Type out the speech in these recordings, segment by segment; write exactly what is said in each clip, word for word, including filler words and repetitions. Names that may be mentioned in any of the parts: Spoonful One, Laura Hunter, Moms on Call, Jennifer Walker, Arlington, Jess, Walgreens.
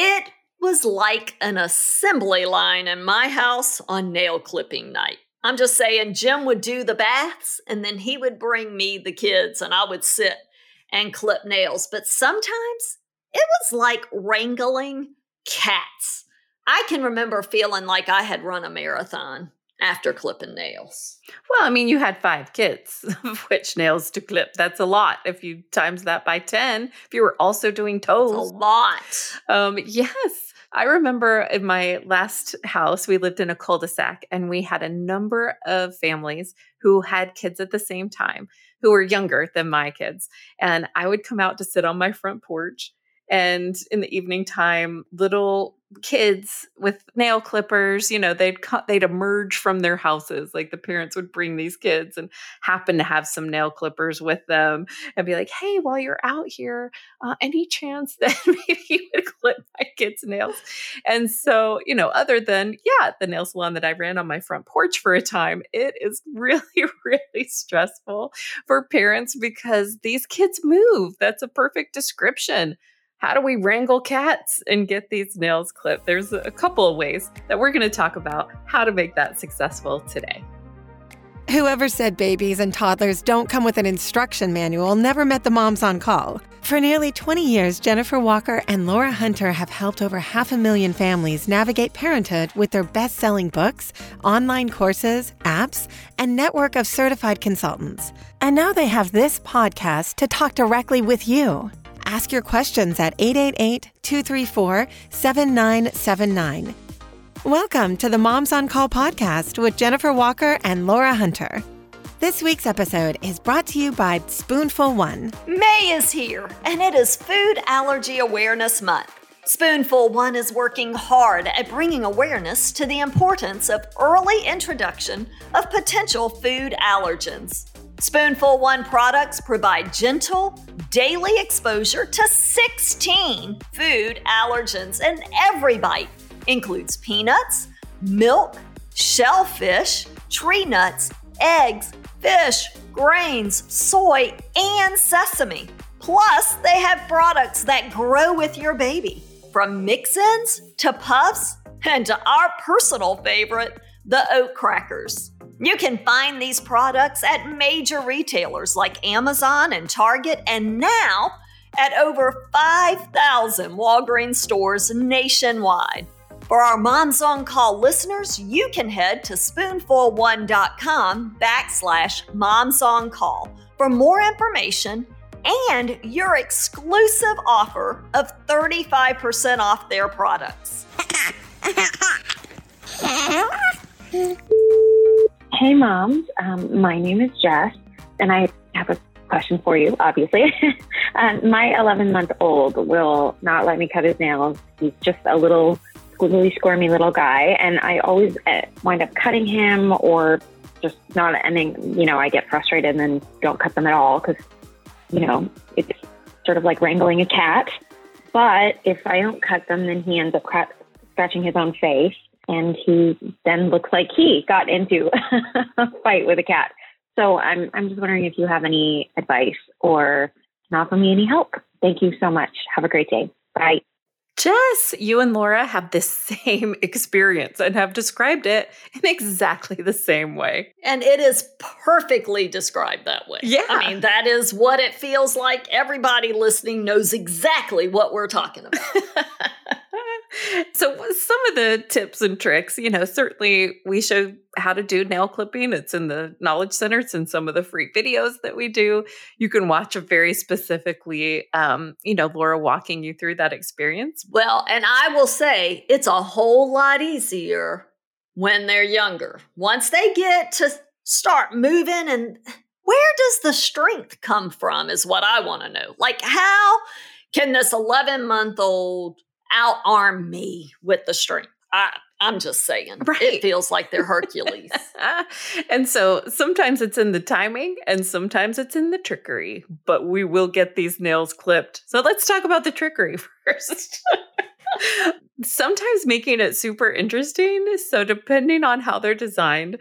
It was like an assembly line in my house on nail clipping night. I'm just saying, Jim would do the baths, and then he would bring me the kids, and I would sit and clip nails. But sometimes it was like wrangling cats. I can remember feeling like I had run a marathon after clipping nails. Well, I mean, you had five kids, of which nails to clip. That's a lot. If you times that by ten, if you were also doing toes. That's a lot. Um, yes. I remember in my last house, we lived in a cul-de-sac, and we had a number of families who had kids at the same time who were younger than my kids. And I would come out to sit on my front porch. And in the evening time, little kids with nail clippers, you know, they'd cu- they'd emerge from their houses. Like the parents would bring these kids and happen to have some nail clippers with them and be like, hey, while you're out here, uh, any chance that maybe you would clip my kids' nails? And so, you know, other than, yeah, the nail salon that I ran on my front porch for a time, it is really, really stressful for parents because these kids move. That's a perfect description. How do we wrangle cats and get these nails clipped? There's a couple of ways that we're going to talk about how to make that successful today. Whoever said babies and toddlers don't come with an instruction manual never met the moms on call. For nearly twenty years, Jennifer Walker and Laura Hunter have helped over half a million families navigate parenthood with their best-selling books, online courses, apps, and network of certified consultants. And now they have this podcast to talk directly with you. Ask your questions at eight eight eight, two three four, seven nine seven nine. Welcome to the Moms on Call podcast with Jennifer Walker and Laura Hunter. This week's episode is brought to you by Spoonful One. May is here, and it is Food Allergy Awareness Month. Spoonful One is working hard at bringing awareness to the importance of early introduction of potential food allergens. Spoonful One products provide gentle, daily exposure to sixteen food allergens, and every bite includes peanuts, milk, shellfish, tree nuts, eggs, fish, grains, soy, and sesame. Plus, they have products that grow with your baby, from mix-ins to puffs, and to our personal favorite, the oat crackers. You can find these products at major retailers like Amazon and Target, and now at over five thousand Walgreens stores nationwide. For our Moms on Call listeners, you can head to spoonful one dot com backslash Moms on Call for more information and your exclusive offer of thirty-five percent off their products. Hey, moms. Um, my name is Jess, and I have a question for you, obviously. um, my eleven-month-old will not let me cut his nails. He's just a little squiggly, squirmy little guy, and I always wind up cutting him or just not ending. You know, I get frustrated and then don't cut them at all because, you know, it's sort of like wrangling a cat. But if I don't cut them, then he ends up cr- scratching his own face. And he then looks like he got into a fight with a cat. So I'm I'm just wondering if you have any advice or can offer me any help. Thank you so much. Have a great day. Bye. Jess, you and Laura have this same experience and have described it in exactly the same way. And it is perfectly described that way. Yeah. I mean, that is what it feels like. Everybody listening knows exactly what we're talking about. So some of the tips and tricks, you know, certainly we show how to do nail clipping. It's in the Knowledge Center. It's in some of the free videos that we do. You can watch a very specifically, um, you know, Laura walking you through that experience. Well, and I will say it's a whole lot easier when they're younger. Once they get to start moving, and where does the strength come from is what I want to know. Like, how can this eleven-month-old outarm me with the strength? I, I'm just saying. Right. It feels like they're Hercules. And so sometimes it's in the timing and sometimes it's in the trickery, but we will get these nails clipped. So let's talk about the trickery first. Sometimes making it super interesting. So depending on how they're designed,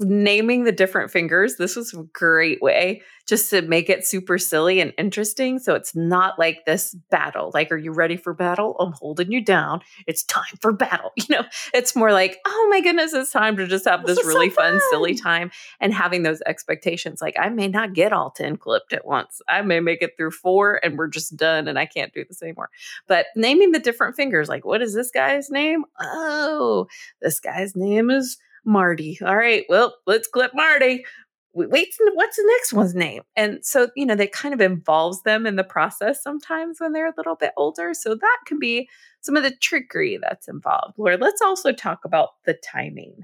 naming the different fingers. This was a great way just to make it super silly and interesting. So it's not like this battle, like, are you ready for battle? I'm holding you down. It's time for battle. You know, it's more like, oh my goodness, it's time to just have this, this really so fun. fun, silly time, and having those expectations. Like, I may not get all ten clipped at once. I may make it through four and we're just done and I can't do this anymore. But naming the different fingers, like, what is this guy's name? Oh, this guy's name is Marty. All right, well, let's clip Marty. Wait, what's the next one's name? And so, you know, that kind of involves them in the process sometimes when they're a little bit older. So that can be some of the trickery that's involved. Laura, let's also talk about the timing.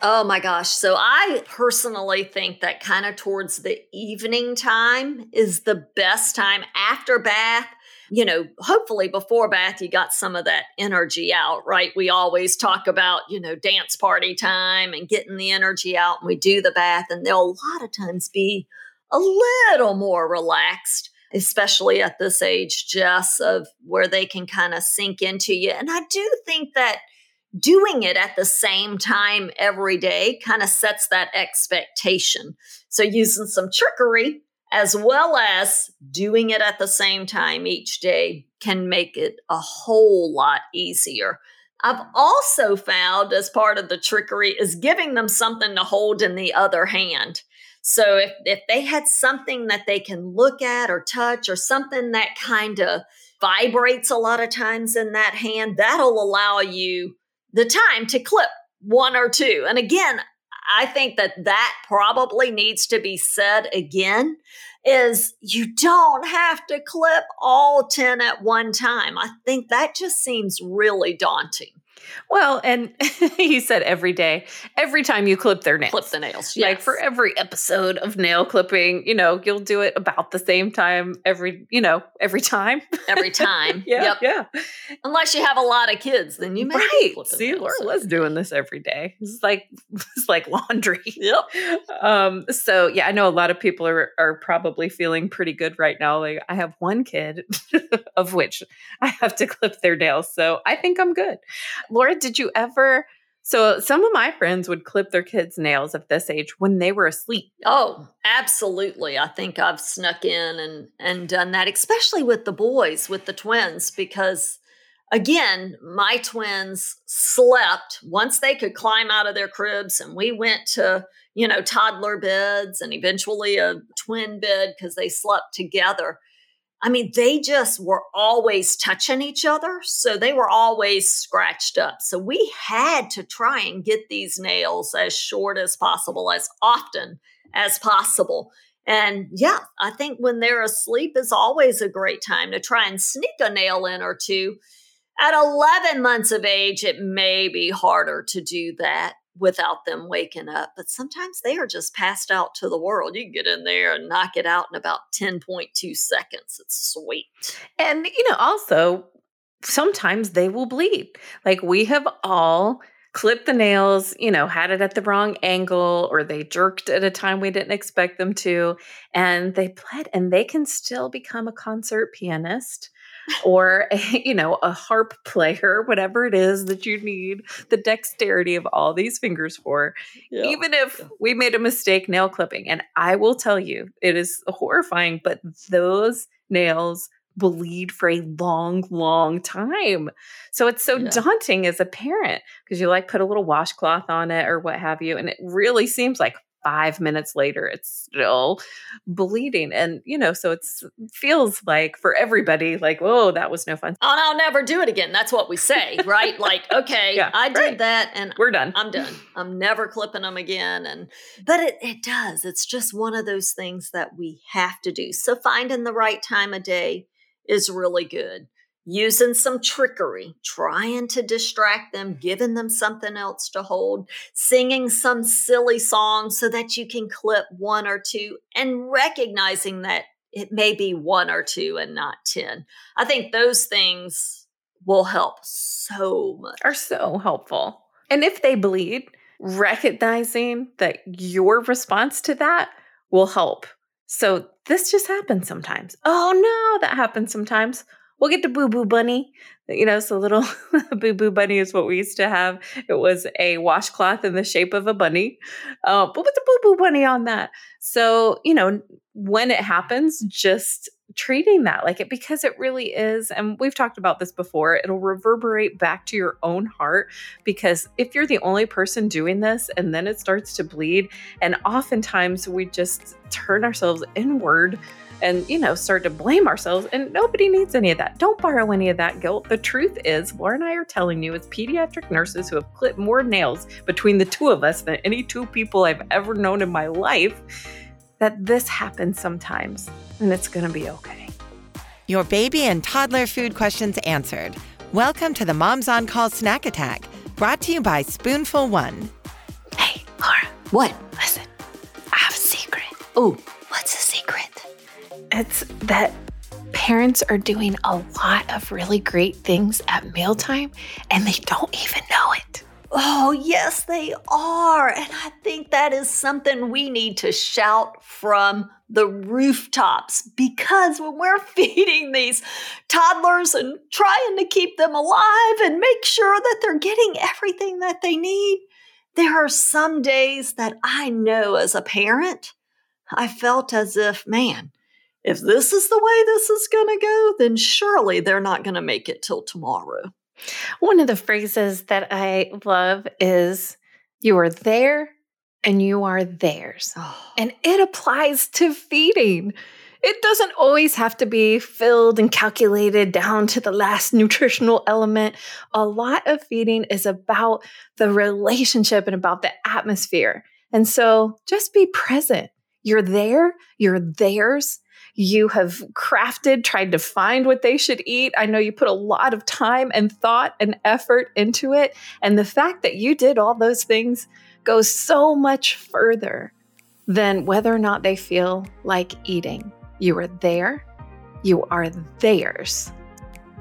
Oh my gosh. So I personally think that kind of towards the evening time is the best time after bath. You know, hopefully before bath, you got some of that energy out, right? We always talk about, you know, dance party time and getting the energy out, and we do the bath, and they'll a lot of times be a little more relaxed, especially at this age, Jess, of where they can kind of sink into you. And I do think that doing it at the same time every day kind of sets that expectation. So using some trickery as well as doing it at the same time each day can make it a whole lot easier. I've also found as part of the trickery is giving them something to hold in the other hand. So if, if they had something that they can look at or touch or something that kind of vibrates a lot of times in that hand, that'll allow you the time to clip one or two. And again, I think that that probably needs to be said again, is you don't have to clip all ten at one time. I think that just seems really daunting. Well, and he said every day, every time you clip their nails. Clip the nails, yes. Like for every episode of nail clipping, you know, you'll do it about the same time every, you know, every time. Every time. yeah, yep. Yeah. Unless you have a lot of kids, then you may right. clip the See, nails. Laura was doing this every day. It's like, it's like laundry. Yep. Um, so, yeah, I know a lot of people are, are probably feeling pretty good right now. Like, I have one kid of which I have to clip their nails. So I think I'm good. Laura, did you ever, so some of my friends would clip their kids' nails at this age when they were asleep. Oh, absolutely. I think I've snuck in and, and done that, especially with the boys, with the twins, because again, my twins slept once they could climb out of their cribs, and we went to, you know, toddler beds and eventually a twin bed because they slept together. I mean, they just were always touching each other. So they were always scratched up. So we had to try and get these nails as short as possible, as often as possible. And yeah, I think when they're asleep is always a great time to try and sneak a nail in or two. At eleven months of age, it may be harder to do that without them waking up. But sometimes they are just passed out to the world. You can get in there and knock it out in about ten point two seconds. It's sweet. And, you know, also, sometimes they will bleed. Like, we have all clipped the nails, you know, had it at the wrong angle, or they jerked at a time we didn't expect them to, and they bled, and they can still become a concert pianist. Or, you know, a harp player, whatever it is that you need the dexterity of all these fingers for, yeah. even if yeah. we made a mistake nail clipping. And I will tell you, it is horrifying, but those nails bleed for a long, long time. So it's so yeah. daunting as a parent, because you like put a little washcloth on it or what have you. And it really seems like five minutes later, it's still bleeding. And, you know, so it's feels like for everybody, like, whoa, that was no fun. And I'll never do it again. That's what we say, right? Like, okay, yeah, I did right. that and we're done. I'm done. I'm never clipping them again. And, but it, it does. It's just one of those things that we have to do. So finding the right time of day is really good. Using some trickery, trying to distract them, giving them something else to hold, singing some silly song so that you can clip one or two, and recognizing that it may be one or two and not ten. I think those things will help so much. Are so helpful. And if they bleed, recognizing that your response to that will help. So this just happens sometimes. Oh no, that happens sometimes. we'll get the boo-boo bunny. You know, so little boo-boo bunny is what we used to have. It was a washcloth in the shape of a bunny. Uh, but with the boo-boo bunny on that. So, you know, when it happens, just treating that like it, because it really is. And we've talked about this before. It'll reverberate back to your own heart, because if you're the only person doing this and then it starts to bleed, and oftentimes we just turn ourselves inward and, you know, start to blame ourselves, and nobody needs any of that. Don't borrow any of that guilt. The truth is, Laura and I are telling you, as pediatric nurses who have clipped more nails between the two of us than any two people I've ever known in my life, that this happens sometimes, and it's going to be okay. Your baby and toddler food questions answered. Welcome to the Moms on Call Snack Attack, brought to you by Spoonful One. Hey, Laura. What? Listen, I have a secret. Oh, what's a secret? It's that parents are doing a lot of really great things at mealtime, and they don't even know it. Oh, yes, they are. And I think that is something we need to shout from the rooftops, because when we're feeding these toddlers and trying to keep them alive and make sure that they're getting everything that they need, there are some days that I know as a parent, I felt as if, man, if this is the way this is going to go, then surely they're not going to make it till tomorrow. One of the phrases that I love is, you are there and you are theirs. Oh. And it applies to feeding. It doesn't always have to be filled and calculated down to the last nutritional element. A lot of feeding is about the relationship and about the atmosphere. And so just be present. You're there, you're theirs. You have crafted, tried to find what they should eat. I know you put a lot of time and thought and effort into it. And the fact that you did all those things goes so much further than whether or not they feel like eating. You are there, you are theirs.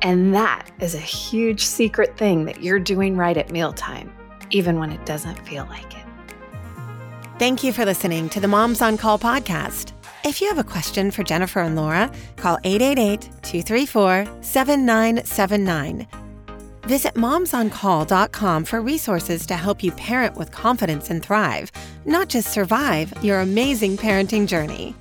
And that is a huge secret thing that you're doing right at mealtime, even when it doesn't feel like it. Thank you for listening to the Moms on Call podcast. If you have a question for Jennifer and Laura, call eight eight eight, two three four, seven nine seven nine. Visit moms on call dot com for resources to help you parent with confidence and thrive, not just survive your amazing parenting journey.